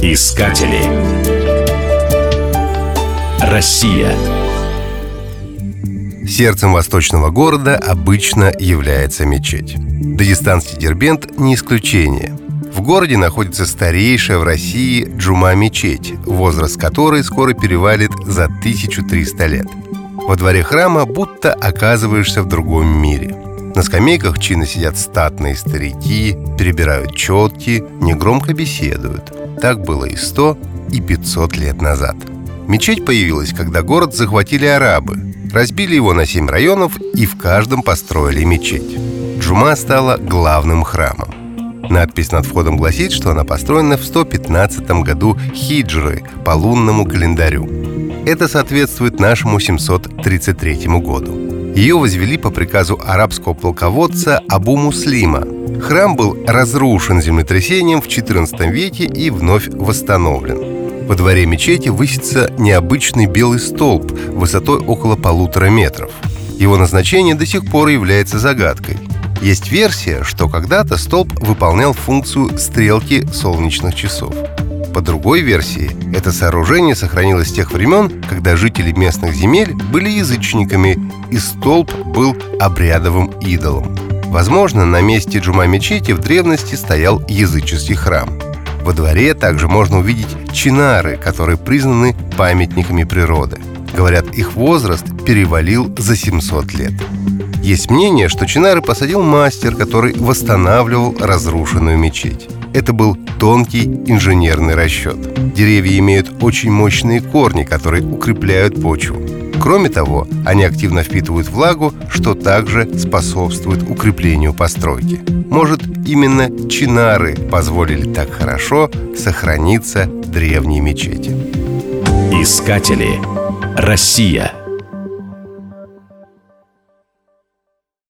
Искатели. Россия. Сердцем восточного города обычно является мечеть. Дагестанский Дербент не исключение. В городе находится старейшая в России Джума-мечеть, возраст которой скоро перевалит за 1300 лет. Во дворе храма будто оказываешься в другом мире. На скамейках чинно сидят статные старики, перебирают четки, негромко беседуют. Так было и 100, и 500 лет назад. Мечеть появилась, когда город захватили арабы. Разбили его на 7 районов и в каждом построили мечеть. Джума стала главным храмом. Надпись над входом гласит, что она построена в 115 году хиджры по лунному календарю. Это соответствует нашему 733 году. Ее возвели по приказу арабского полководца Абу Муслима. Храм был разрушен землетрясением в XIV веке и вновь восстановлен. Во дворе мечети высится необычный белый столб высотой около 1,5 метра. Его назначение до сих пор является загадкой. Есть версия, что когда-то столб выполнял функцию стрелки солнечных часов. По другой версии, это сооружение сохранилось с тех времен, когда жители местных земель были язычниками, и столб был обрядовым идолом. Возможно, на месте Джума-мечети в древности стоял языческий храм. Во дворе также можно увидеть чинары, которые признаны памятниками природы. Говорят, их возраст перевалил за 700 лет. Есть мнение, что чинары посадил мастер, который восстанавливал разрушенную мечеть. Это был тонкий инженерный расчет. Деревья имеют очень мощные корни, которые укрепляют почву. Кроме того, они активно впитывают влагу, что также способствует укреплению постройки. Может, именно чинары позволили так хорошо сохраниться древней мечети. Искатели. Россия.